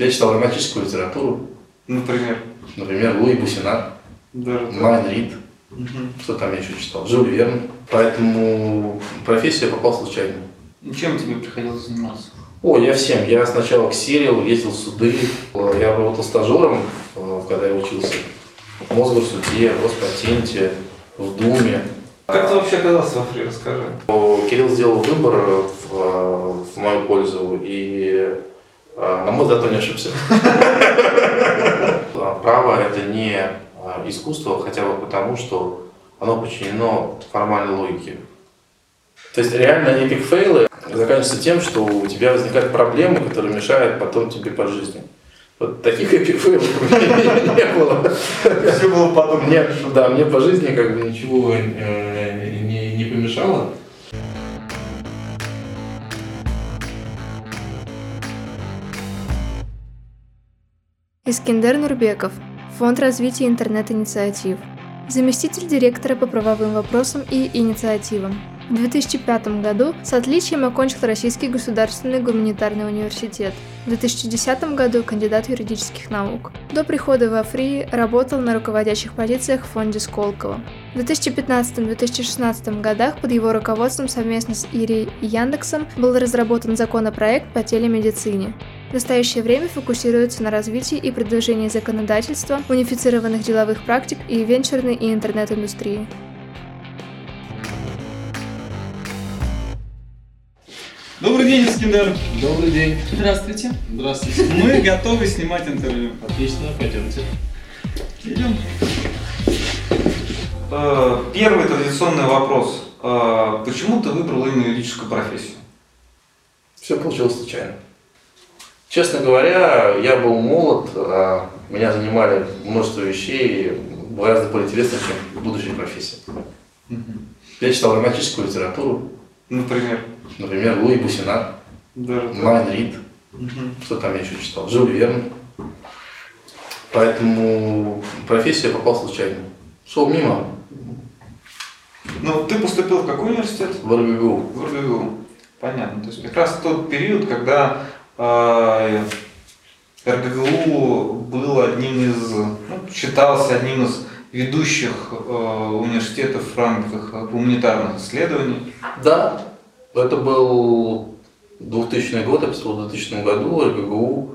Я читал романтическую литературу. Например? Например, Луи Буссенар, Майн Рид. Что там я еще читал? Жюль Верн. Поэтому профессия попала случайно. Чем тебе приходилось заниматься? О, я всем. Я сначала ксерил, ездил в суды. Я работал стажером, когда я учился. В Мосгорсуде, в Роспатенте, в Думе. Как ты вообще оказался во ФРИИ, расскажи. Кирилл сделал выбор в мою пользу, и на мой взгляд, он не ошибся. Право – это не искусство, хотя бы потому, что оно подчинено формальной логике. То есть реально эпик фейлы заканчиваются тем, что у тебя возникают проблемы, которые мешают потом тебе по жизни. Вот таких эпифейлов у меня не было. Все было потом. Да, мне по жизни как бы ничего не помешало. Искендер Нурбеков, Фонд развития интернет-инициатив, заместитель директора по правовым вопросам и инициативам. В 2005 году с отличием окончил Российский государственный гуманитарный университет. В 2010 году кандидат юридических наук. До прихода во ФРИИ работал на руководящих позициях в фонде Сколково. В 2015-2016 годах под его руководством совместно с Ирией и Яндексом был разработан законопроект по телемедицине. В настоящее время фокусируется на развитии и продвижении законодательства, унифицированных деловых практик и венчурной и интернет-индустрии. Добрый день, Искендер. Добрый день. Здравствуйте. Здравствуйте. Мы готовы снимать интервью. Отлично, пойдемте. Идем. Первый традиционный вопрос. Почему ты выбрал именно юридическую профессию? Все получилось случайно. Честно говоря, я был молод, меня занимали множество вещей, гораздо более интересных, чем будущая профессия. Я читал романтическую литературу. Например? Например, Луи Буссенар, Майн Рид, что там я еще читал, Жюль Верн. Поэтому профессия попала случайно. Шел мимо. Ну, ты поступил в какой университет? В РГГУ. В РГГУ. Понятно. То есть как раз тот период, когда РГГУ был одним из, считался одним из ведущих университетов в рамках гуманитарных исследований. Да. Это был 2000 год, я поступил в 2000 году РГГУ,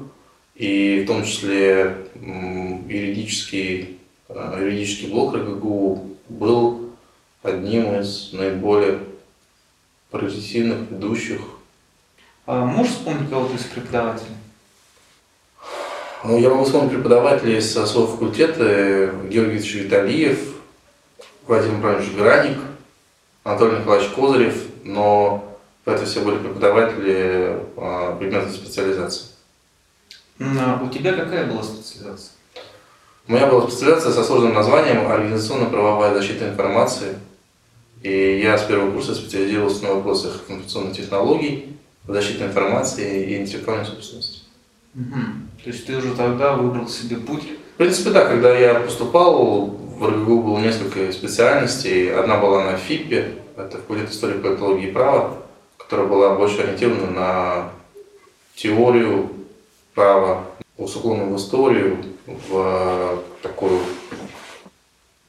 и в том числе юридический блок РГГУ был одним из наиболее прогрессивных, ведущих. А можешь вспомнить кого-то из преподавателей? Ну, я могу вспомнить преподавателей со своего факультета: Георгий Ильич Виталиев, Владимир Иванович Граник, Анатолий Николаевич Козырев. Но это все были преподаватели предметной специализации. Но у тебя какая была специализация? У меня была специализация со сложным названием «Организационно-правовая защита информации». И я с первого курса специализировался на вопросах информационных технологий, защиты информации и интеллектуальной собственности. Угу. То есть ты уже тогда выбрал себе путь? В принципе, да. Когда я поступал, в РГГУ было несколько специальностей. Одна была на ФИПе. Это входит в историю политологии и права, которая была больше ориентирована на теорию права, с уклоном в историю, в такую,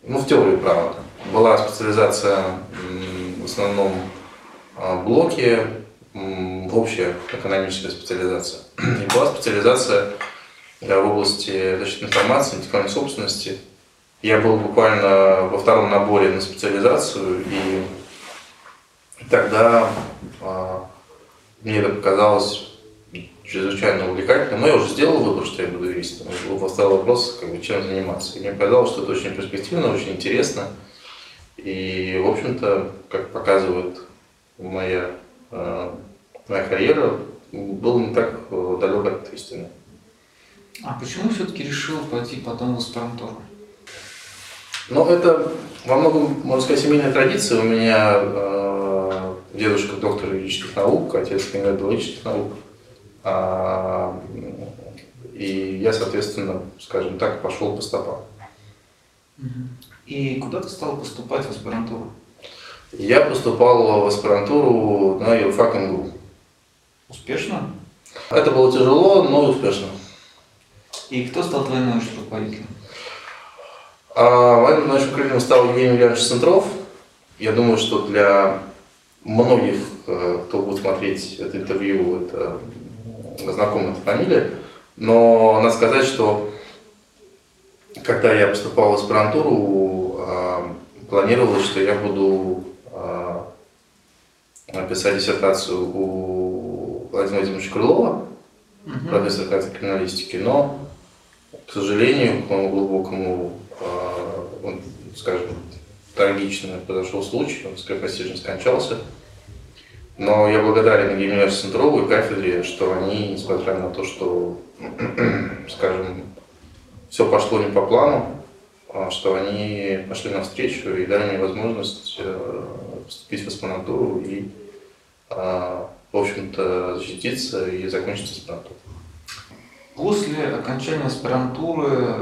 в теорию права. Была специализация в основном в блоке, общая экономическая специализация. И была специализация в области защиты информации, интеллектуальной собственности. Я был буквально во втором наборе на специализацию, и тогда мне это показалось чрезвычайно увлекательным, но я уже сделал выбор, что я буду юристом. Я поставил вопрос, чем заниматься. И мне показалось, что это очень перспективно, очень интересно. И, в общем-то, как показывает моя карьера, было не так далеко от истины. А почему все-таки решил пойти потом в аспирантуру? Ну, это во многом, можно сказать, семейная традиция. У меня дедушка доктор юридических наук, отец кандидат юридических наук. И я, соответственно, скажем так, пошел по стопам. И куда ты стал поступать в аспирантуру? Я поступал в аспирантуру на юрфак МГУ. Успешно? Это было тяжело, но успешно. И кто стал твоим научным руководителем? Моим научным руководителем стал Евгений Леонидович Центров. Я думаю, что для многих, кто будет смотреть это интервью, это знакомая фамилия. Но надо сказать, что когда я поступал в аспирантуру, планировалось, что я буду писать диссертацию у Владимира Владимировича Крылова, профессора кафедры криминалистики, но, к сожалению, к моему глубокому, скажем, трагично произошел случай, он скоропостижно скончался. Но я благодарен Евгению Леонидовичу Центрову и кафедре, что они, несмотря на то, что, скажем, все пошло не по плану, что они пошли навстречу и дали мне возможность поступить в аспирантуру и, в общем-то, защититься и закончить аспирантуру. После окончания аспирантуры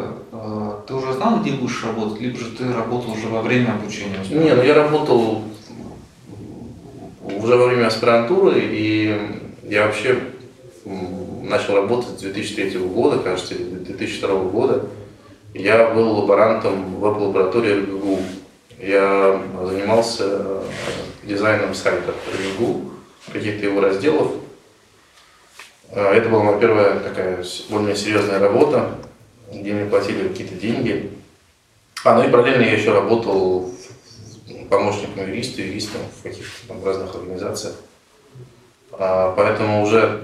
ты уже знал, где будешь работать, либо же ты работал уже во время обучения? Не, ну я работал уже во время аспирантуры, и я вообще начал работать с 2003 года, кажется, 2002 года. Я был лаборантом в лаборатории РГГУ. Я занимался дизайном сайта РГГУ, каких-то его разделов. Это была моя первая такая более серьезная работа, где мне платили какие-то деньги. Ну и параллельно я еще работал помощником юриста, юристом в каких-то там разных организациях. Поэтому уже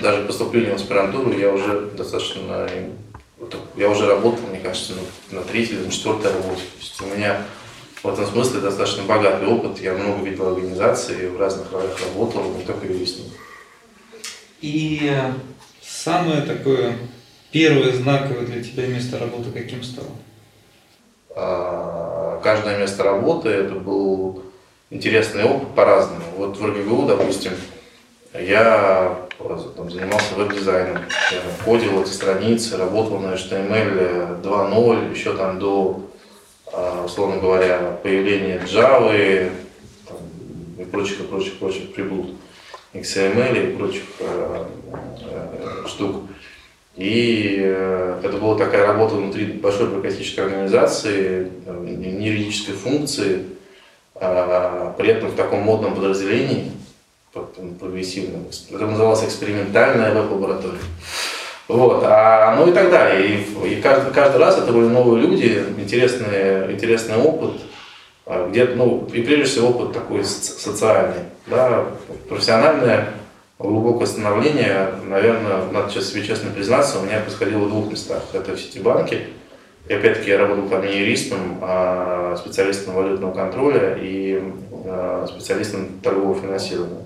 даже поступление в аспирантуру я уже достаточно... Я уже работал, мне кажется, на третьей или на четвертой работе. То есть у меня в этом смысле достаточно богатый опыт. Я много видел организаций, в разных ролях работал, не только юристом. И самое такое первое знаковое для тебя место работы каким стало? Каждое место работы это был интересный опыт по-разному. Вот в РГГУ, допустим, я занимался веб-дизайном, кодил эти страницы, работал на HTML 2.0, еще там до, условно говоря, появления Java и прочих приблуд, XML и прочих штук. И это была такая работа внутри большой бюрократической организации, не юридической функции, при этом в таком модном подразделении, прогрессивном. Это называлось экспериментальная веб-лаборатория. Вот. Ну и так далее. И каждый раз это были новые люди, интересный опыт, где-то, и прежде всего опыт такой социальный, да, профессиональное глубокое становление, наверное, надо себе честно признаться, у меня происходило в двух местах. Это в Ситибанке. И опять-таки я работал там не юристом, а специалистом валютного контроля и специалистом торгового финансирования.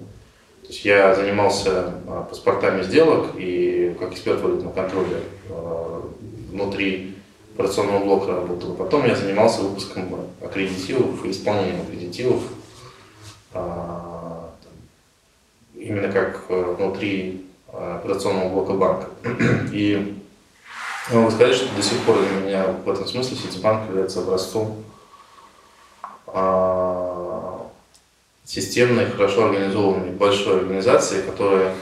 То есть я занимался паспортами сделок и как эксперт валютного контроля внутри операционного блока работал. Потом я занимался выпуском аккредитивов и исполнением аккредитивов. Именно как внутри операционного блока банка. И я могу сказать, что до сих пор для меня в этом смысле Ситибанк является образцом системной, хорошо организованной, большой организации, которая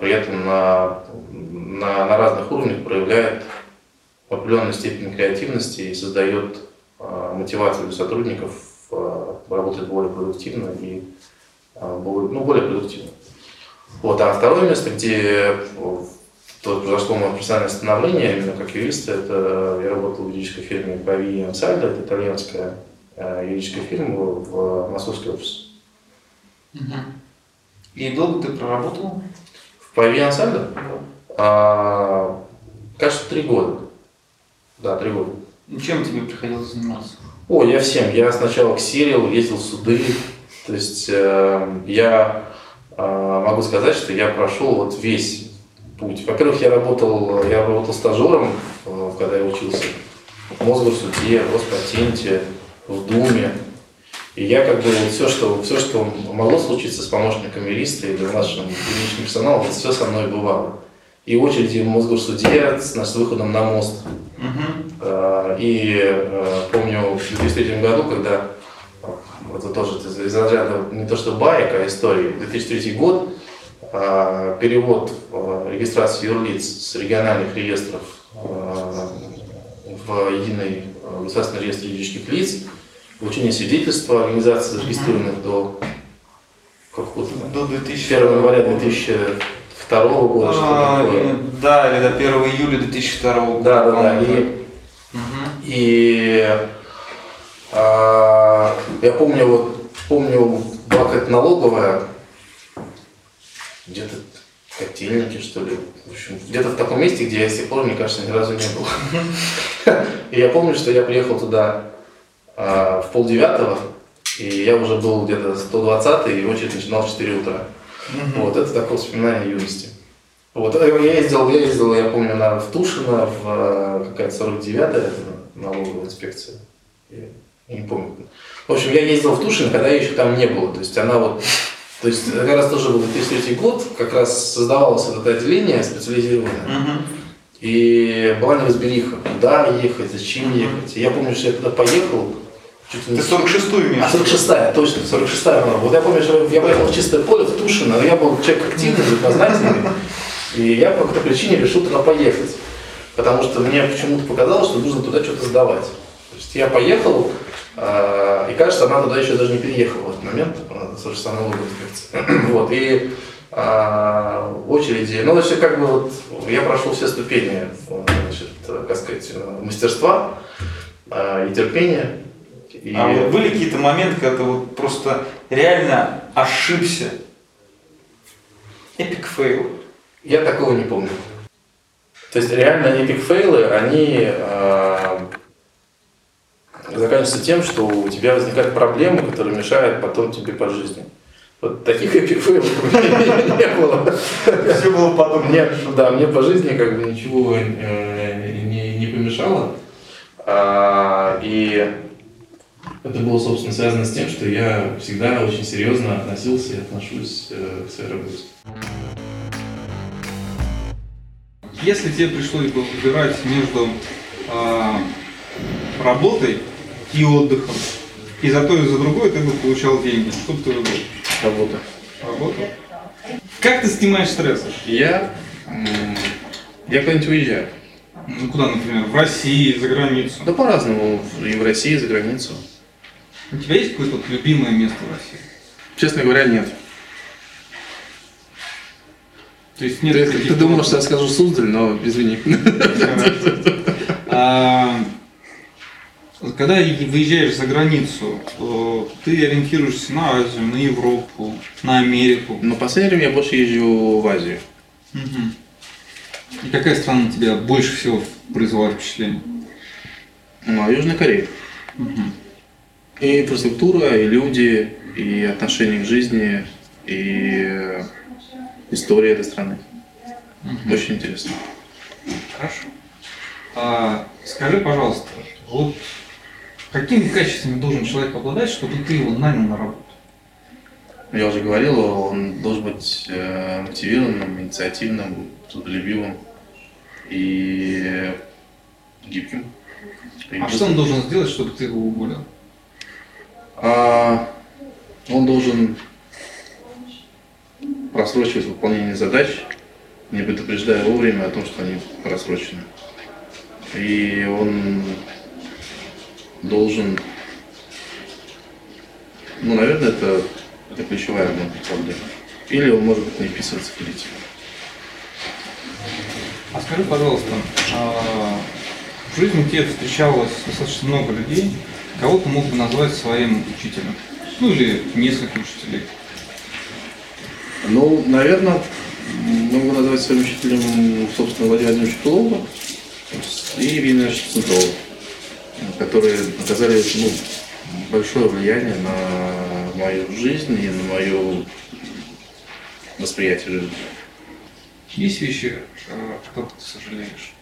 при этом на разных уровнях проявляет в определенной степени креативности и создает мотивацию для сотрудников работать более продуктивно и более продуктивно. Вот. А второе место, где произошло мое профессиональное становление, именно как юрист, это я работал в юридической фирме Pavia Insider, это итальянская юридическая фирма, в московский офис. И долго ты проработал? В Pavia Insider? Кажется, 3 года. Да, 3 года. Чем тебе приходилось заниматься? Я всем. Я сначала ксерил, ездил в суды. То есть я могу сказать, что я прошел весь путь. Во-первых, я работал стажером, когда я учился, в Мосгорсуде, в Роспатенте, в Думе. И я все, что могло случиться с помощником юриста или нашим юридическим персоналом, все со мной бывало. И очереди в Мосгорсуде с выходом на мост. И помню в 2003 году, когда это тоже из разряда не то что баек, а истории. 2003 год, перевод регистрацию юрлиц с региональных реестров в единый государственный реестр юридических лиц, получение свидетельства организаций, зарегистрированных до какого-то, до 1 января 2002 года. Да, или до 1 июля 2002 года. Да. Я помню, была какая-то налоговая, где-то котельники, что ли, в общем, где-то в таком месте, где я с тех пор, мне кажется, ни разу не был. И я помню, что я приехал туда в 8:30, и я уже был где-то 120-й, и очередь начинал в 4 утра. Вот, это такое вспоминание юности. Вот, я ездил, я помню, в Тушино, в какая-то 49-я налоговая инспекция. Я не помню. В общем, я ездил в Тушино, когда я еще там не было. То есть она вот. То есть как раз тоже был 2003 год, как раз создавалось вот это отделение специализированное. И была неразбериха, куда ехать, зачем ехать. И я помню, что я туда поехал. Ты 46-ю имеешь? 46-я, точно, 46-я. Вот я помню, что я поехал в Чистое поле, в Тушино, но я был человек активный, любознательный. И я по какой-то причине решил туда поехать. Потому что мне почему-то показалось, что нужно туда что-то сдавать. То есть я поехал, и кажется, она туда еще даже не переехала в этот момент, собственно, налоговая инспекция. Вот, и очереди, значит, как бы вот я прошел все ступени, значит, как сказать, мастерства и терпения. И... А вот были какие-то моменты, когда ты вот просто реально ошибся? Эпик фейл. Я такого не помню. То есть реально эпик фейлы, они... заканчивается тем, что у тебя возникают проблемы, которые мешают потом тебе по жизни. Вот таких эпифейлов у меня не было. Все было потом. Нет, да, мне по жизни как бы ничего не помешало. И это было, собственно, связано с тем, что я всегда очень серьезно относился и отношусь к своей работе. Если тебе пришлось бы выбирать между работой и отдыхом, и за то, и за другое ты бы получал деньги. Что бы ты выбрал? Работа. Как ты снимаешь стресс? Я куда-нибудь уезжаю. Ну куда, например? В Россию, за границу? Да по-разному. И в России, и за границу. У тебя есть какое-то вот любимое место в России? Честно говоря, нет. То есть нет. Ты думал, что я скажу Суздаль, но извини. Когда выезжаешь за границу, ты ориентируешься на Азию, на Европу, на Америку. Но по последнее время я больше езжу в Азию. И какая страна тебя больше всего произвела впечатление? Южная Корея. И инфраструктура, и люди, и отношение к жизни, и история этой страны. Очень интересно. Хорошо. Скажи, пожалуйста, вот какими качествами должен человек обладать, чтобы ты его нанял на работу? Я уже говорил, он должен быть мотивированным, инициативным, трудолюбивым и гибким. А что он должен сделать, чтобы ты его уволил? Он должен просрочивать выполнение задач, не предупреждая вовремя о том, что они просрочены. И он должен, наверное, это ключевая проблема. Или он может не вписываться в коллектив. А скажи, пожалуйста, в жизни тебе встречалось достаточно много людей, кого ты мог бы назвать своим учителем? Или нескольких учителей? Наверное, могу назвать своим учителем, собственно, Владимира Владимировича Крылова и Евгения Леонидовича Центрова, которые оказали большое влияние на мою жизнь и на мое восприятие жизни. Есть вещи, о которых ты сожалеешь?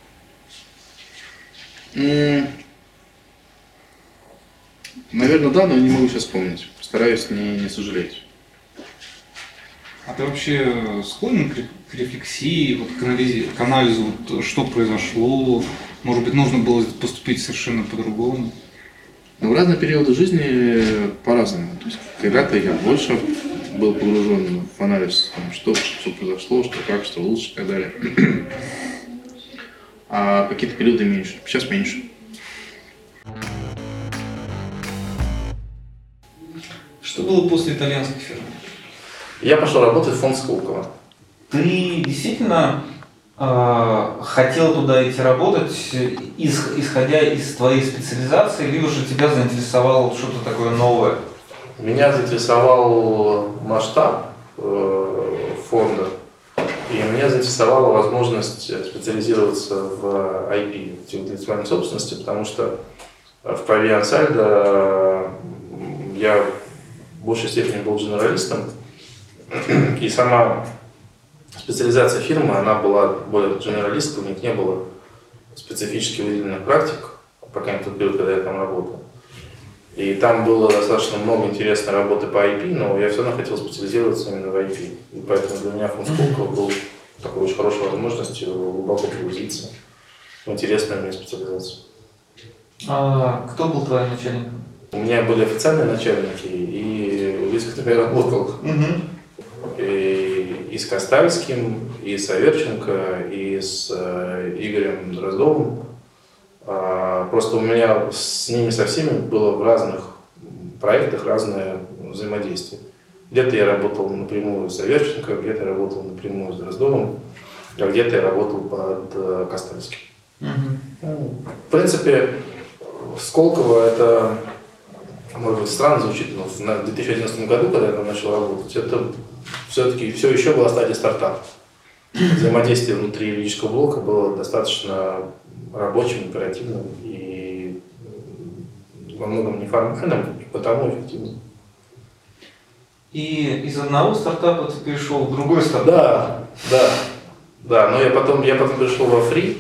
Наверное, да, но не могу сейчас вспомнить. Постараюсь не сожалеть. А ты вообще склонен к рефлексии, к анализу, что произошло? Может быть, нужно было поступить совершенно по-другому? В разные периоды жизни по-разному. То есть когда-то я больше был погружен анализ, там, что произошло, что как, что лучше и так далее. А какие-то периоды меньше. Сейчас меньше. Что было после итальянских фирм? Я пошел работать в фонд Сколково. Ты действительно хотел туда идти работать, исходя из твоей специализации, либо же тебя заинтересовало что-то такое новое? Меня заинтересовал масштаб фонда, и меня заинтересовала возможность специализироваться в IP, в интеллектуальной собственности, потому что в Pavia Insider я в большей степени был генералистом, и сама специализация фирмы, она была более генералистской, у них не было специфически выделенных практик, пока не тот период, когда я там работал. И там было достаточно много интересной работы по IP, но я все равно хотел специализироваться именно в IP. И поэтому для меня фонд Сколково был такой очень хорошей возможностью глубоко погрузиться в интересную мне специализацию. А кто был твоим начальником? У меня были официальные начальники, и близко к тебе работал. И с Костальским, и с Аверченко, и с Игорем Дроздовым. Просто у меня с ними со всеми было в разных проектах разное взаимодействие. Где-то я работал напрямую с Аверченко, где-то я работал напрямую с Дроздовым, а где-то я работал под Костальским. В принципе, Сколково — это, может быть, странно звучит, но в 2011 году, когда я там начал работать, это все-таки все еще была стадия стартапа. Взаимодействие внутри юридического блока было достаточно рабочим, оперативным и во многом неформальным, и потому эффективным. И из одного стартапа ты перешел в другой стартап? Да, но я потом перешел во ФРИИ.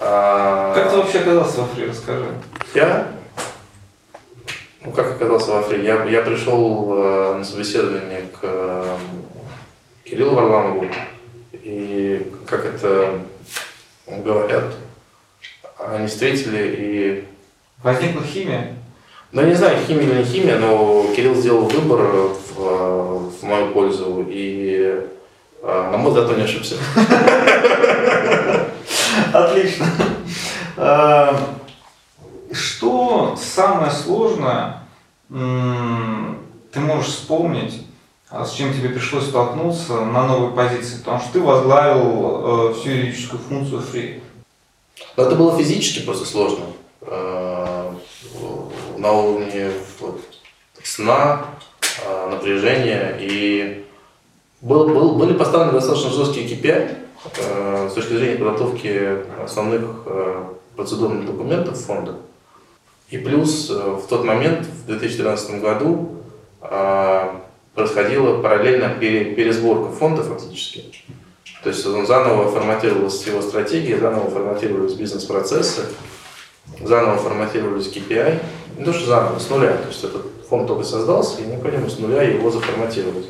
Как ты вообще оказался во ФРИИ, расскажи. Как оказался во ФРИИ? Я пришел на собеседование к Кириллу Варламову, и, как это говорят, они встретили и... Возникла химия? Ну, не знаю, химия или не химия, но Кирилл сделал выбор в мою пользу, и мама зато не ошибся. Отлично. Что самое сложное ты можешь вспомнить, с чем тебе пришлось столкнуться на новой позиции? Потому что ты возглавил всю юридическую функцию ФРИИ. Но это было физически просто сложно. На уровне сна, напряжения. И были поставлены достаточно жесткие KPI с точки зрения подготовки основных процедурных документов фонда. И плюс в тот момент, в 2013 году, происходила параллельно пересборка фонда фактически. То есть заново форматировалась его стратегия, заново форматировались бизнес-процессы, заново форматировались KPI. Не то, что заново, с нуля. То есть этот фонд только создался, и необходимо с нуля его заформатировать.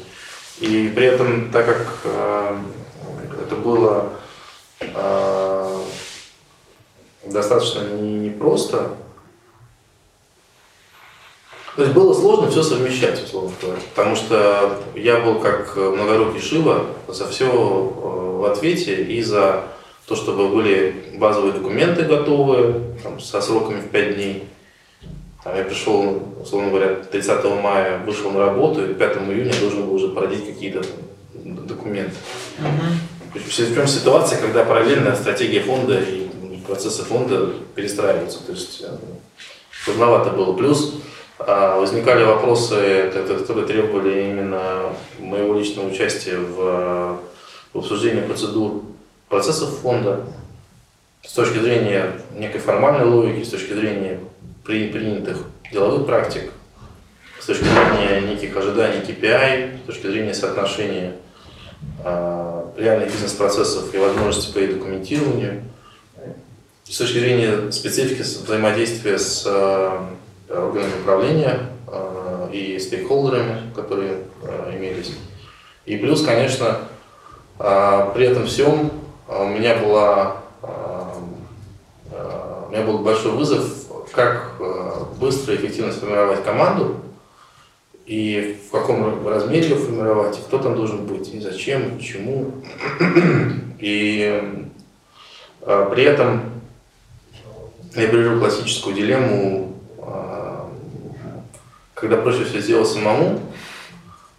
И при этом, так как это было достаточно непросто, то есть было сложно все совмещать, условно говоря, потому что я был как многорукий Шива за все в ответе и за то, чтобы были базовые документы готовы, там, со сроками в 5 дней. Там я пришел, условно говоря, 30 мая вышел на работу, и 5 июня должен был уже породить какие-то документы. Причем ситуация, когда параллельно стратегия фонда и процессы фонда перестраиваются, то есть трудновато было. Плюс возникали вопросы, которые требовали именно моего личного участия в обсуждении процедур, процессов фонда с точки зрения некой формальной логики, с точки зрения принятых деловых практик, с точки зрения неких ожиданий KPI, с точки зрения соотношения реальных бизнес-процессов и возможностей по их документированию, с точки зрения специфики взаимодействия с органами управления и стейкхолдерами, которые имелись. И плюс, конечно, при этом всем у меня был большой вызов, как быстро и эффективно сформировать команду и в каком размере его формировать, и кто там должен быть, и зачем, и почему. И при этом я пережил классическую дилемму, когда проще все сделать самому,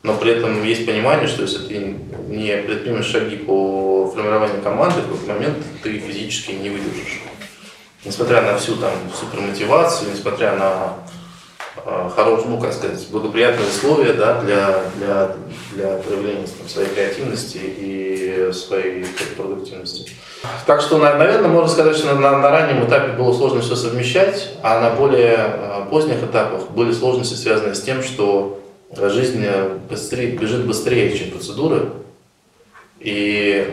но при этом есть понимание, что если ты не предпримешь шаги по формированию команды, в какой-то момент ты физически не выдержишь. Несмотря на всю там супермотивацию, несмотря на хорошие, ну, как сказать, благоприятные условия, да, для проявления там своей креативности и своей продуктивности. Так что, наверное, можно сказать, что на раннем этапе было сложно все совмещать, а на более поздних этапах были сложности, связанные с тем, что жизнь бежит быстрее, чем процедуры, и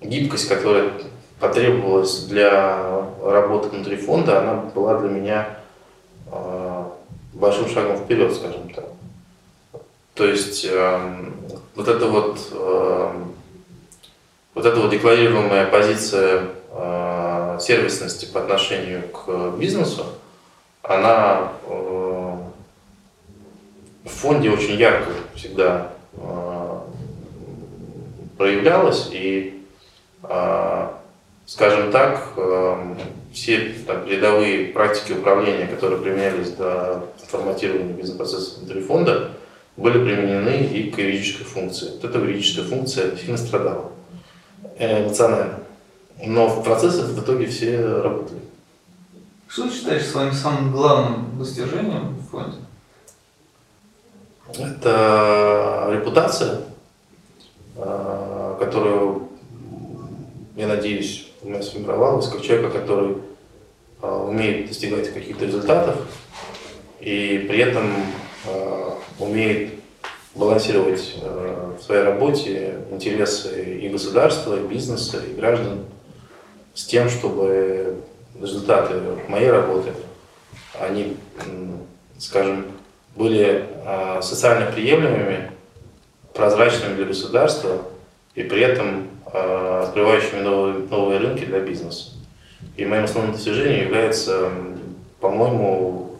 гибкость, которая потребовалась для работы внутри фонда, она была для меня большим шагом вперед, скажем так. То есть вот эта вот декларируемая позиция сервисности по отношению к бизнесу, она в фонде очень ярко всегда проявлялась, и, скажем так, все там рядовые практики управления, которые применялись до форматирования бизнес-процесса внутри фонда, были применены и к юридической функции. Вот эта юридическая функция сильно страдала эмоционально. Но в процессе в итоге все работали. Что ты считаешь своим самым главным достижением в фонде? Это репутация, которую, я надеюсь, у меня сформировалась как человека, который умеет достигать каких-то результатов и при этом умеет балансировать в своей работе интересы и государства, и бизнеса, и граждан с тем, чтобы результаты моей работы, они, скажем, были социально приемлемыми, прозрачными для государства и при этом открывающими новые рынки для бизнеса. И моим основным достижением является, по-моему,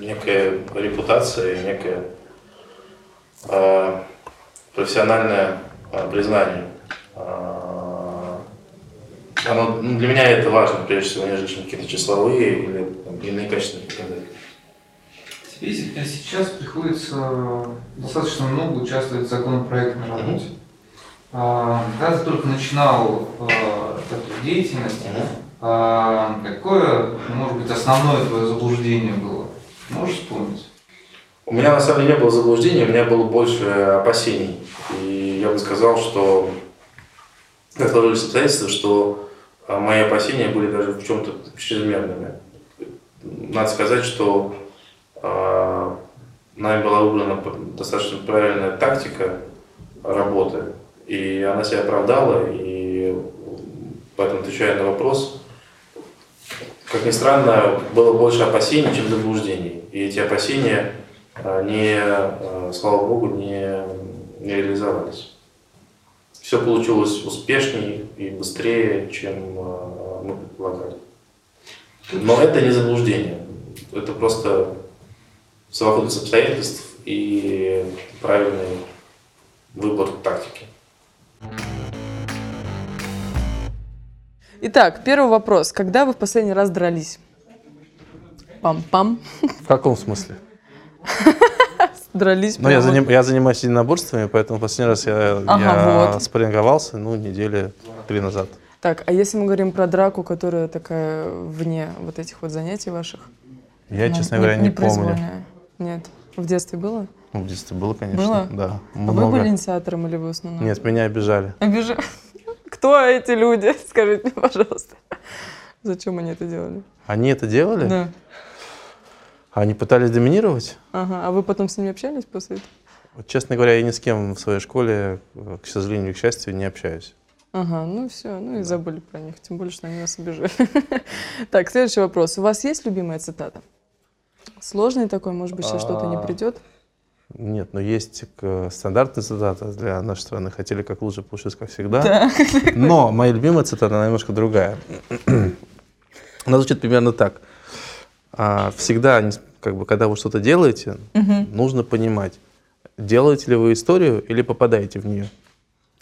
некая репутация, некое профессиональное признание. Оно, для меня это важно, прежде всего, нежели чем какие-то числовые или там иные качественные показатели. Тебе сейчас приходится достаточно много участвовать в законопроектной работе. Когда ты только начинал эту деятельность, какое, может быть, основное твое заблуждение было? Можешь вспомнить? У меня на самом деле не было заблуждения, у меня было больше опасений. И я бы сказал, что сложились обстоятельства, что мои опасения были даже в чем-то чрезмерными. Надо сказать, что нами была выбрана достаточно правильная тактика работы. И она себя оправдала, и поэтому, отвечая на вопрос, как ни странно, было больше опасений, чем заблуждений. И эти опасения, слава богу, не реализовались. Все получилось успешнее и быстрее, чем мы предполагали. Но это не заблуждение, это просто совокупность обстоятельств и правильный выбор тактики. Итак, первый вопрос. Когда вы в последний раз дрались? Пам-пам. В каком смысле? Дрались. Ну, я занимаюсь единоборствами, поэтому в последний раз я спарринговался, ну, недели 3 назад. Так, а если мы говорим про драку, которая такая вне вот этих вот занятий ваших? Я, честно говоря, не помню. Нет. В детстве было? В детстве было, конечно. Было? Да. Много. А вы были инициатором или вы основным? Нет, меня обижали. Обижали? Кто эти люди? Скажите мне, пожалуйста. Зачем они это делали? Они это делали? Да. Они пытались доминировать? Ага. А вы потом с ними общались после этого? Вот, честно говоря, я ни с кем в своей школе, к сожалению, к счастью, не общаюсь. Ага, ну все, ну и да. Забыли про них. Тем более, что они нас обижали. Так, следующий вопрос. У вас есть любимая цитата? Сложный такой, может быть, сейчас что-то не придет? Нет, но есть стандартная цитата для нашей страны. Хотели как лучше, получилось как всегда. Да. Но моя любимая цитата, она немножко другая. Она звучит примерно так. Всегда, как бы, когда вы что-то делаете, нужно понимать, делаете ли вы историю или попадаете в нее.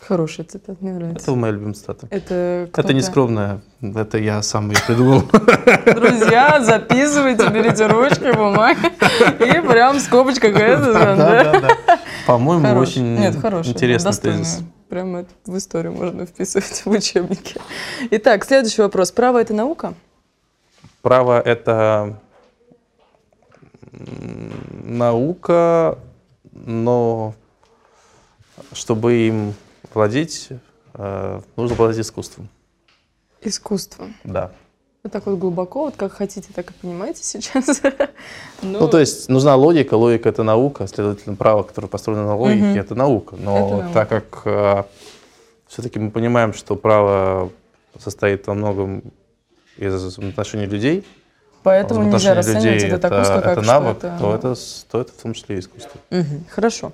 Хорошая цитата, мне нравится. Это моя любимая цитата. Это не скромная, это я сам ее придумал. Друзья, записывайте, берите ручки, бумаги и прям скобочка какая-то. Да. По-моему, очень интересный тезис. Прямо в историю можно вписывать в учебники. Итак, следующий вопрос. Право — это наука? Право — это наука, но чтобы им владеть, нужно владеть искусством. Искусством? Да. Вот так вот глубоко, вот как хотите, так и понимаете сейчас. Ну, то есть нужна логика. Логика — это наука, следовательно, право, которое построено на логике, это наука. Но так как все-таки мы понимаем, что право состоит во многом из отношений людей, поэтому нельзя расценивать это так узко, как навык, то это в том числе искусство. Хорошо.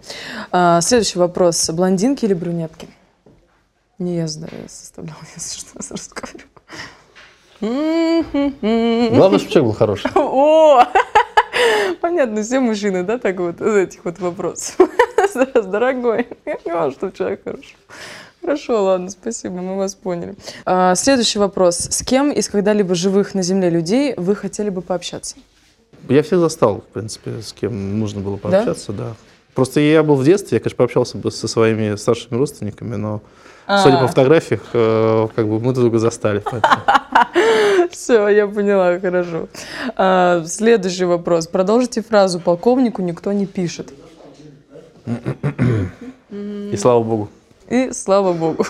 Следующий вопрос. Блондинки или брюнетки? Не я составляла, если что, сразу говорю. Главное, чтобы человек был хороший. О, понятно, все мужчины, да, так вот, из этих вот вопросов. Дорогой, главное, чтобы человек хороший. Хорошо, ладно, спасибо, мы вас поняли. Следующий вопрос. С кем из когда-либо живых на Земле людей вы хотели бы пообщаться? Я всех застал, в принципе, с кем нужно было пообщаться, да. Просто я был в детстве, я, конечно, пообщался бы со своими старшими родственниками, но судя по фотографиях, как бы мы друг друга застали. Все, я поняла, хорошо. Следующий вопрос. Продолжите фразу «полковнику никто не пишет». И слава богу. И слава богу.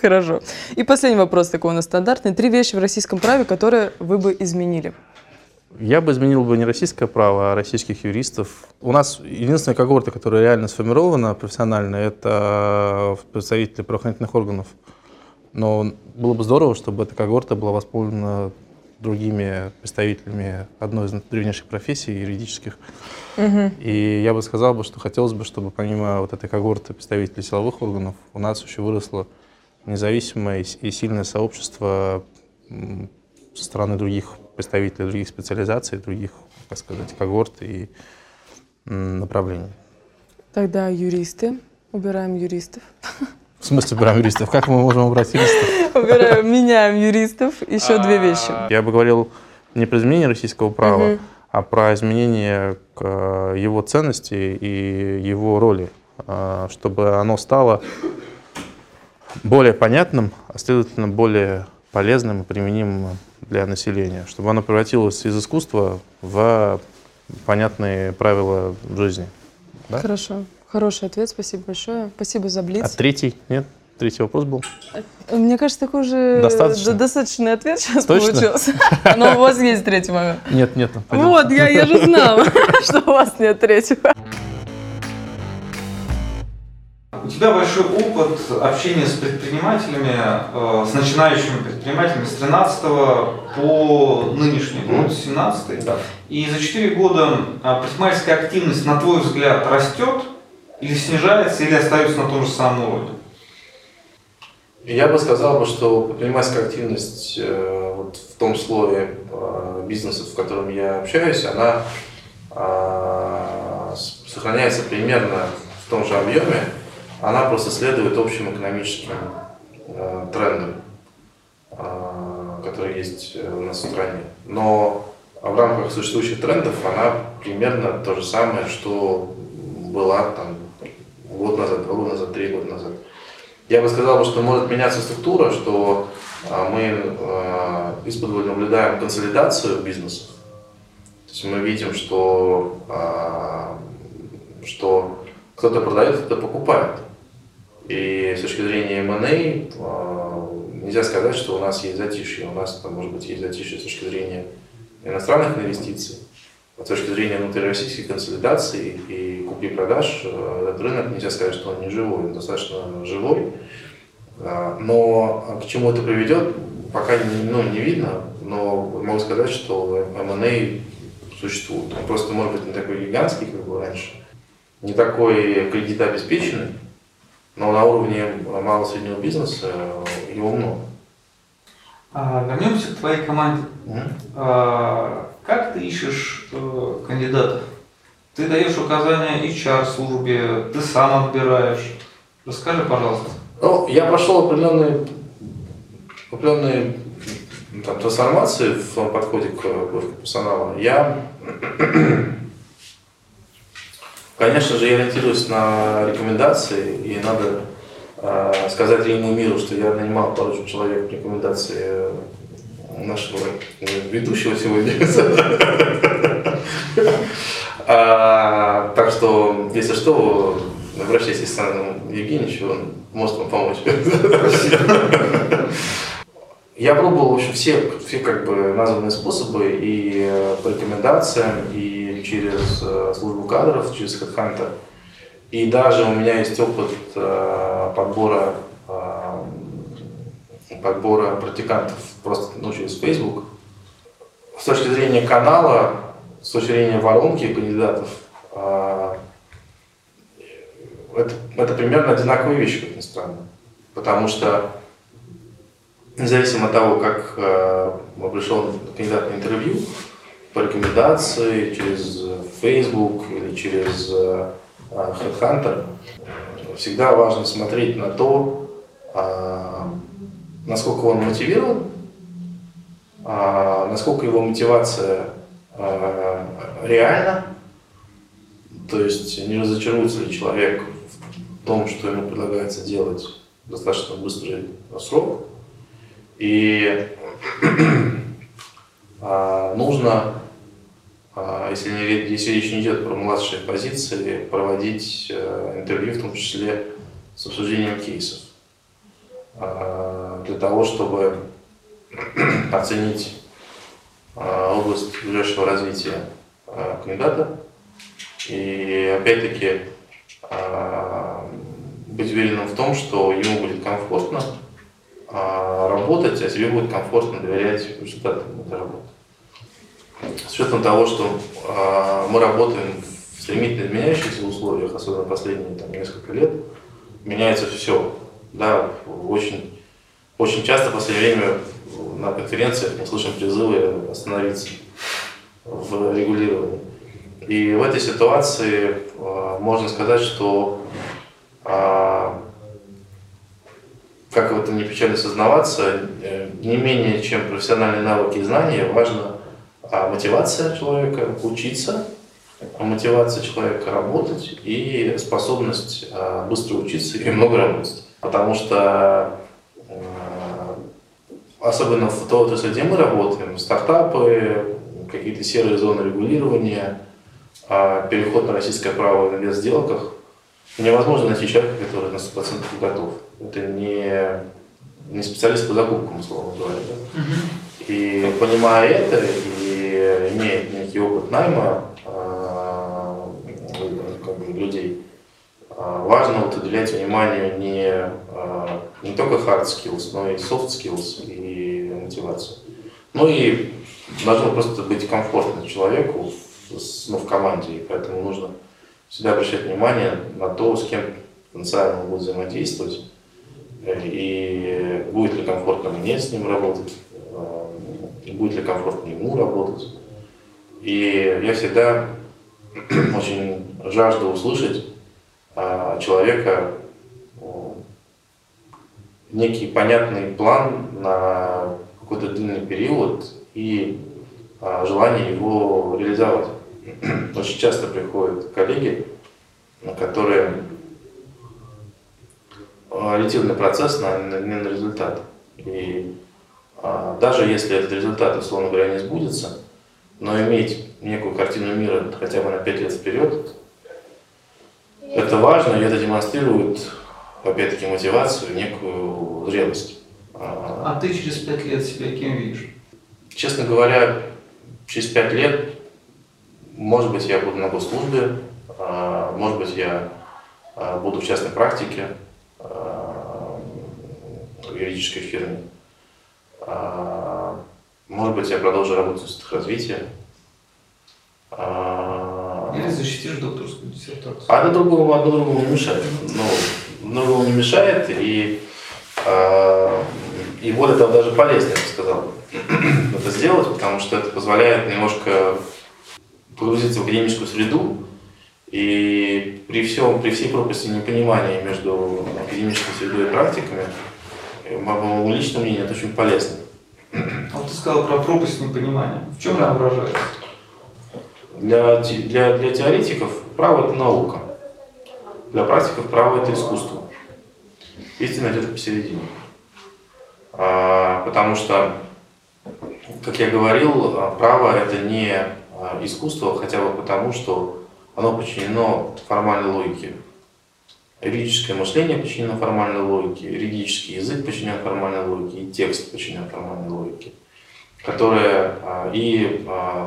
Хорошо. И последний вопрос такой у нас стандартный. 3 вещи в российском праве, которые вы бы изменили. Я бы изменил не российское право, а российских юристов. У нас единственная когорта, которая реально сформирована профессионально, это представители правоохранительных органов. Но было бы здорово, чтобы эта когорта была восполнена другими представителями одной из древнейших профессий, юридических. И я бы сказал, что хотелось бы, чтобы помимо вот этой когорты представителей силовых органов у нас еще выросло независимое и сильное сообщество со стороны других представителей, других специализаций, других, как сказать, когорт и направлений. Тогда юристы. Убираем юристов. В смысле убираем юристов? Как мы можем убрать юристов? Убираем, меняем юристов. Еще 2 вещи. Я бы говорил не про изменение российского права, а про изменение его ценности и его роли, чтобы оно стало более понятным, а следовательно более полезным и применимым для населения, чтобы оно превратилось из искусства в понятные правила жизни. Да? Хорошо. Хороший ответ, спасибо большое. Спасибо за блиц. А третий? Нет? Третий вопрос был? Мне кажется, такой же достаточный ответ сейчас получился. Но у вас есть третий момент. Нет. Вот, я же знала, что у вас нет третьего. У тебя большой опыт общения с предпринимателями, с начинающими предпринимателями с 13 по нынешний год, 17. Да. И за 4 года предпринимательская активность, на твой взгляд, растет? Или снижается, или остается на том же самом уровне? Я бы сказал, что предпринимательская активность вот в том слое бизнесов, в котором я общаюсь, она сохраняется примерно в том же объеме, она просто следует общим экономическим трендам, которые есть у нас в стране. Но в рамках существующих трендов она примерно то же самое, что была там год назад, 2 года назад, 3 года назад. Я бы сказал, что может меняться структура, что мы исподволь наблюдаем консолидацию бизнесов. То есть мы видим, что кто-то продает, кто-то покупает. И с точки зрения M&A нельзя сказать, что у нас есть затишье. У нас, может быть, есть затишье с точки зрения иностранных инвестиций. С точки зрения внутрироссийской консолидации и купли-продаж, этот рынок, нельзя сказать, что он не живой, он достаточно живой. Но к чему это приведет, пока не видно, но могу сказать, что M&A существует. Он просто, может быть, не такой гигантский, как был раньше, не такой кредитообеспеченный, но на уровне малого и среднего бизнеса его много. Вернемся к твоей команде. Как ты ищешь кандидатов? Ты даешь указания HR-службе, ты сам отбираешь. Расскажи, пожалуйста. Ну, я прошел определенные там, трансформации в своем подходе к персоналу. Я, конечно же, ориентируюсь на рекомендации, и надо сказать ему миру, что я нанимал парочку человек по рекомендации нашего ведущего сегодня. Так что, если что, обращайтесь к Александру Евгеньевичу, он может вам помочь. Я пробовал все как бы названные способы, и по рекомендациям, и через службу кадров, через HeadHunter. И даже у меня есть опыт подбора практикантов просто через Facebook. С точки зрения канала, с точки зрения воронки кандидатов, это примерно одинаковые вещи, как ни странно. Потому что независимо от того, как пришел кандидат на интервью, по рекомендации, через Facebook или через HeadHunter, всегда важно смотреть на то, насколько он мотивирован, насколько его мотивация реальна, то есть не разочаруется ли человек в том, что ему предлагается делать в достаточно быстрый срок, и нужно, если речь не идет про младшие позиции, проводить интервью, в том числе с обсуждением кейсов, для того, чтобы оценить область ближайшего развития кандидата и, опять-таки, быть уверенным в том, что ему будет комфортно работать, а тебе будет комфортно доверять результатам этой работы. С учетом того, что мы работаем в стремительно меняющихся условиях, особенно последние несколько лет, меняется все. Да, очень часто в последнее время на конференциях мы слышим призывы остановиться в регулировании. И в этой ситуации можно сказать, что, как в этом не печально сознаваться, не менее чем профессиональные навыки и знания, важно мотивация человека учиться, мотивация человека работать и способность быстро учиться и много работать. Потому что, особенно в той отрасли, где мы работаем, стартапы, какие-то серые зоны регулирования, переход на российское право на вес в сделках, невозможно найти человека, который на 100% готов. Это не специалист по закупкам, словом говоря. Да? И понимая это, и имея некий опыт найма людей, важно уделять внимание не только hard skills, но и soft skills и мотивацию. Ну и должно просто быть комфортно человеку в команде, и поэтому нужно всегда обращать внимание на то, с кем потенциально будет взаимодействовать, и будет ли комфортно мне с ним работать, и будет ли комфортно ему работать. И я всегда очень жажду услышать человека некий понятный план на какой-то длинный период и желание его реализовать. Очень часто приходят коллеги, которые ориентированы на процесс, не на результат. И даже если этот результат, условно говоря, не сбудется, но иметь некую картину мира хотя бы на 5 лет вперед, это важно, и это демонстрирует, опять-таки, мотивацию, некую зрелость. А ты через 5 лет себя кем видишь? Честно говоря, через 5 лет, может быть, я буду на госслужбе, может быть, я буду в частной практике, в юридической фирме, может быть, я продолжу работать в институтах развития. Или защитишь докторскую диссертацию. Одно другому не мешает. Другому не мешает, и И более того, даже полезно, я бы сказал, это сделать, потому что это позволяет немножко погрузиться в академическую среду, и при всей пропасти непонимания между академической средой и практиками, по моему личному мнению, это очень полезно. Вот ты сказал про пропасть непонимания. В чем она выражается? Для теоретиков право – это наука, для практиков право – это искусство. Истина где-то посередине. Потому что, как я говорил, право – это не искусство, хотя бы потому, что оно подчинено формальной логике. Юридическое мышление подчинено формальной логике, юридический язык подчинен формальной логике, и текст подчинен формальной логике.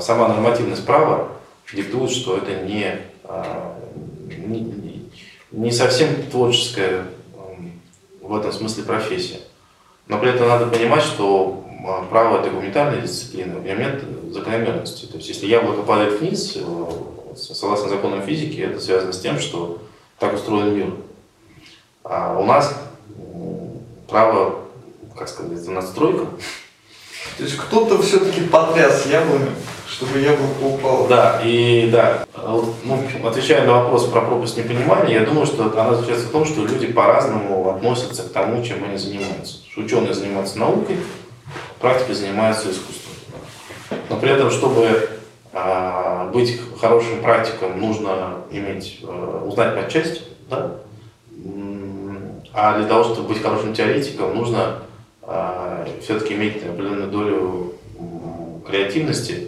Сама нормативность права диктует, что это не совсем творческая в этом смысле профессия. Но при этом надо понимать, что право – это гуманитарная дисциплина, в нем нет закономерности. То есть если яблоко падает вниз, согласно законам физики, это связано с тем, что так устроен мир. А у нас право, как сказать, настройка. То есть кто-то все-таки потряс яблони, чтобы яблоко упало. Да. Отвечая на вопрос про пропасть непонимания, я думаю, что она заключается в том, что люди по-разному относятся к тому, чем они занимаются. Ученые занимаются наукой, практики занимаются искусством. Но при этом, чтобы быть хорошим практиком, нужно узнать матчасть, да? А для того, чтобы быть хорошим теоретиком, нужно все-таки иметь определенную долю креативности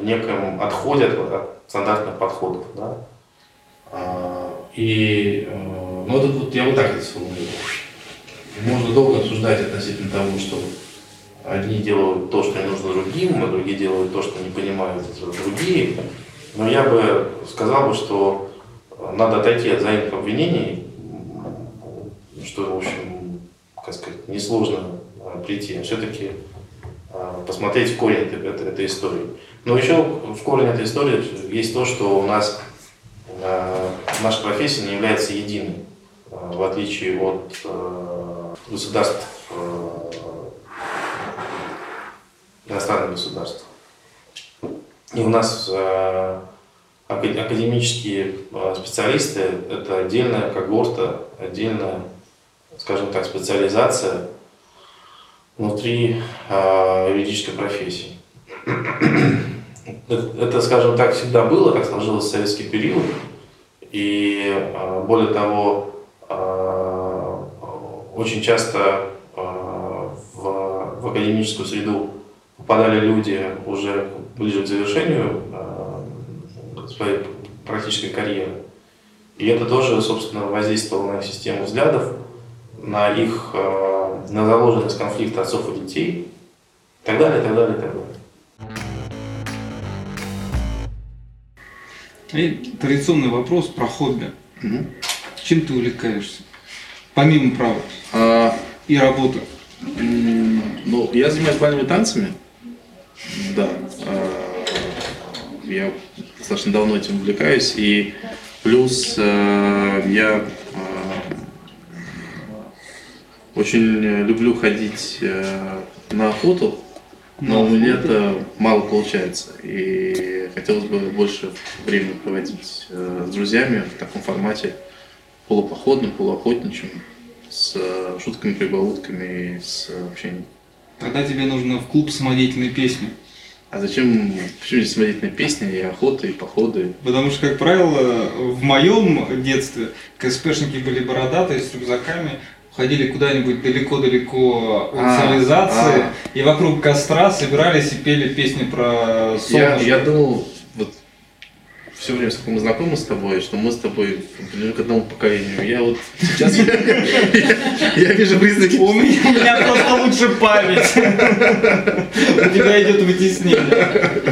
в неком отходе от стандартных подходов. Да? Я вот так это сформулировал. Можно долго обсуждать относительно того, что одни делают то, что не нужно другим, а другие делают то, что не понимают другие. Но я бы сказал, что надо отойти от взаимных обвинений, что, в общем, как сказать, несложно прийти, а все-таки посмотреть в корень этой истории. Но еще в корень этой истории есть то, что у нас наша профессия не является единой, в отличие от государств, иностранных государств. И у нас академические специалисты – это отдельная когорта, отдельная, скажем так, специализация внутри юридической профессии. Это, скажем так, всегда было, как сложился советский период. И более того, очень часто в академическую среду попадали люди уже ближе к завершению своей практической карьеры. И это тоже, собственно, воздействовало на систему взглядов, на заложенность конфликта отцов и детей, и так далее, и так далее, и так далее. И традиционный вопрос про хобби. Угу. Чем ты увлекаешься? Помимо права и работы. Я занимаюсь бальными танцами. Да. Я достаточно давно этим увлекаюсь. И плюс я очень люблю ходить на охоту, но у меня это мало получается. И хотелось бы больше времени проводить с друзьями в таком формате полупоходном, полуохотничьем, с шутками, прибаутками, с общением. Тогда тебе нужно в клуб самодеятельной песни. А зачем? Почему здесь самодеятельные песни, и охоты, и походы? Потому что, как правило, в моем детстве КСПшники были бородатые, с рюкзаками, ходили куда-нибудь далеко-далеко от цивилизации, и вокруг костра собирались и пели песни про солнышко. Я думал, все время, сколько мы знакомы с тобой, что мы с тобой к одному поколению. Я вот сейчас я вижу признаки. У меня просто лучше память. У тебя идет вытеснение.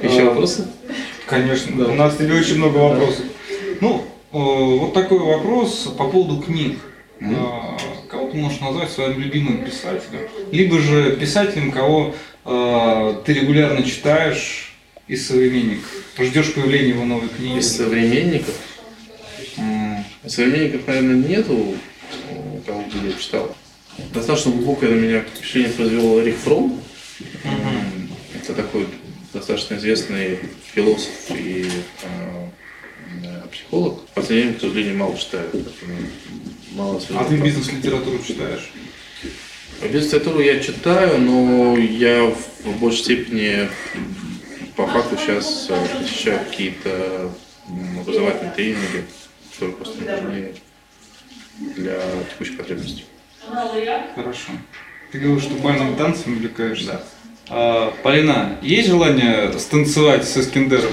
Еще вопросы? Конечно, да. У нас тебе очень много вопросов. Вот такой вопрос по поводу книг. Кого ты можешь назвать своим любимым писателем? Либо же писателем, кого ты регулярно читаешь? Из современников. Ждешь появления его новой книги? Из современников? Из современников, наверное, нету, кого бы я читал. Достаточно глубокое на меня впечатление произвел Рих Фромм. Это такой достаточно известный философ и психолог. В последнее время, к сожалению, мало читаю. Мало ты бизнес-литературу читаешь? Бизнес-литературу я читаю, но я в большей степени по факту сейчас посещаю какие-то образовательные тренинги, которые просто нужны для текущей потребности. Хорошо. Ты говорил, что бальным танцем увлекаешься? Да. Полина, есть желание станцевать с Искендером?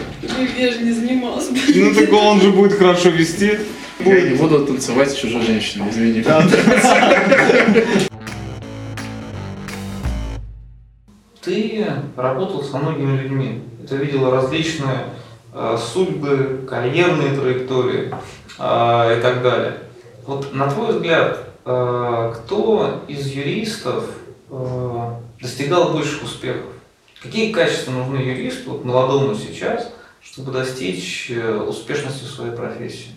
Я же не занималась. Ну так он же будет хорошо вести. Я не буду танцевать с чужой женщиной, извини. Ты работал со многими людьми. Ты видел различные судьбы, карьерные траектории и так далее. Вот на твой взгляд, кто из юристов достигал больших успехов? Какие качества нужны юристу, молодому сейчас, чтобы достичь успешности в своей профессии?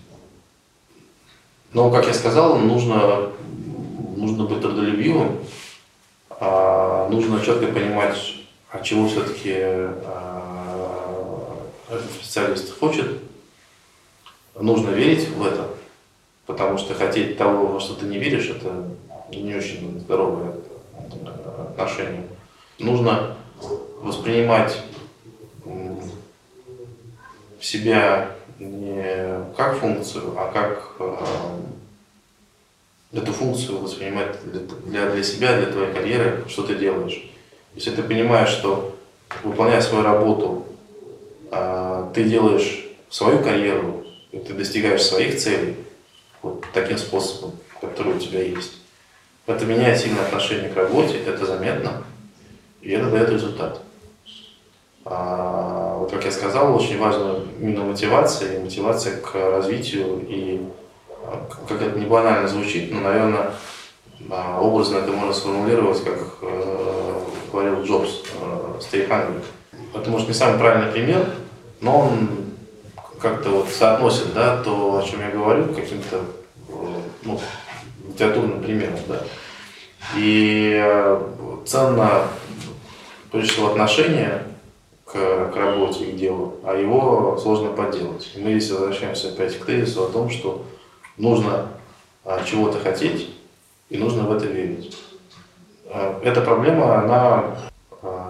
Ну, как я сказал, нужно быть трудолюбивым, нужно четко понимать, от чего все-таки этот специалист хочет. Нужно верить в это, потому что хотеть того, во что ты не веришь, это не очень здоровое отношение. Нужно воспринимать себя не как функцию, а как эту функцию воспринимать для себя, для твоей карьеры, что ты делаешь. Если ты понимаешь, что, выполняя свою работу, ты делаешь свою карьеру, и ты достигаешь своих целей вот таким способом, который у тебя есть, это меняет сильно отношение к работе, это заметно, и это дает результат. Вот как я сказал, очень важна именно мотивация, и мотивация к развитию, и как это не банально звучит, но, наверное, образно это можно сформулировать, как говорил Джобс, stay hungry. Это, может, не самый правильный пример, но он как-то вот соотносит, да, то, о чем я говорю, к каким-то литературным примером. Да. И ценно, прежде всего, отношение к работе и к делу, а его сложно подделать. И мы здесь возвращаемся опять к тезису о том, что нужно чего-то хотеть и нужно в это верить. Эта проблема, она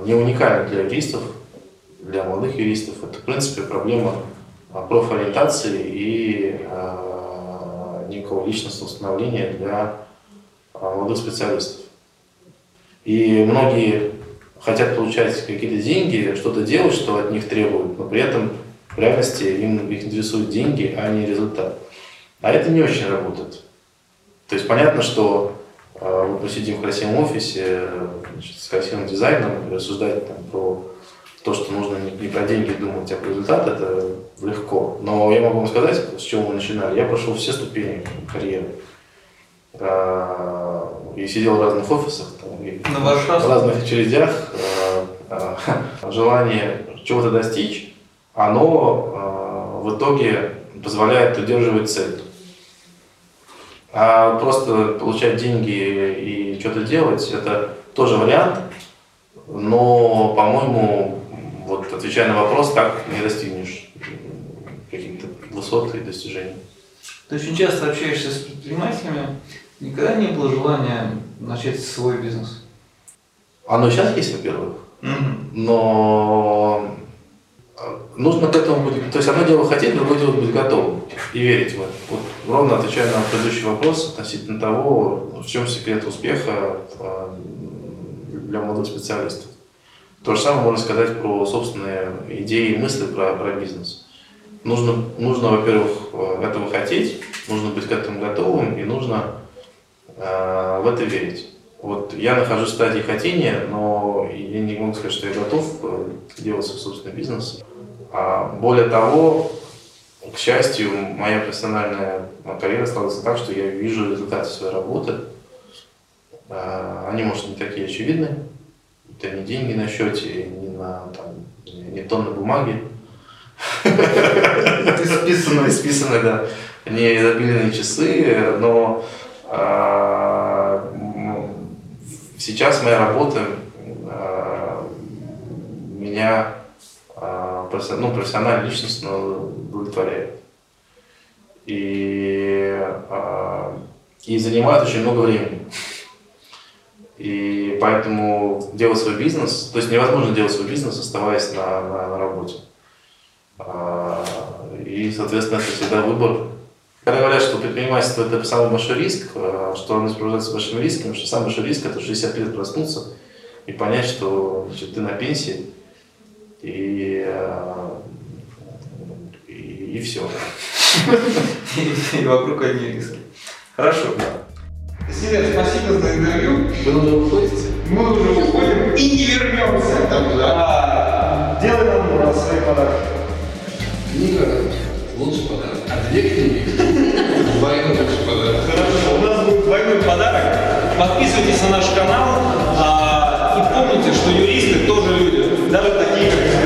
не уникальна для юристов, для молодых юристов. Это, в принципе, проблема профориентации и некого личностного становления для молодых специалистов. И многие хотят получать какие-то деньги, что-то делать, что от них требуют, но при этом в реальности их интересуют деньги, а не результат. А это не очень работает. То есть понятно, что мы посидим в красивом офисе, значит, с красивым дизайном, рассуждать там про то, что нужно не про деньги думать, а про результат, это легко. Но я могу вам сказать, с чего мы начинали. Я прошел все ступени карьеры. И сидел в разных офисах, там, и в разных очередях. Желание чего-то достичь, оно в итоге позволяет удерживать цель. А просто получать деньги и что-то делать, это тоже вариант, но, по-моему, вот, отвечая на вопрос, так не достигнешь каких-то высот и достижений. Ты очень часто общаешься с предпринимателями. Никогда не было желания начать свой бизнес? Оно сейчас есть, во-первых, но нужно к этому быть. То есть одно дело хотеть, другое дело быть готовым и верить в это. Вот, ровно отвечая на предыдущий вопрос относительно того, в чем секрет успеха для молодых специалистов. То же самое можно сказать про собственные идеи и мысли про бизнес. Нужно, во-первых, этого хотеть, нужно быть к этому готовым и нужно в это верить. Вот я нахожусь в стадии хотения, но я не могу сказать, что я готов делать свой собственный бизнес. Более того, к счастью, моя профессиональная карьера сложилась так, что я вижу результаты своей работы. Они, может, не такие очевидны. Это не деньги на счете, не тонны бумаги. Списаны, да. Не изобильные часы, но Сейчас моя работа меня профессионально, личностно удовлетворяет. И занимает очень много времени. И поэтому делать свой бизнес, то есть невозможно делать свой бизнес, оставаясь на работе. И, соответственно, это всегда выбор. Когда говорят, что предпринимательство – это самый большой риск, что оно сопровождается большим риском, потому что самый большой риск – это 60 лет проснуться и понять, что ты на пенсии, и все. И вокруг одни риски. Хорошо. Сереж, спасибо за интервью. Вы уже уходите? Мы уже уходим и не вернемся туда. Делай нам свои подарки. Никогда. Лучше подарок. А две книги? Двойной лучше подарок. Хорошо, у нас будет двойной подарок. Подписывайтесь на наш канал. И помните, что юристы тоже люди. Даже такие, как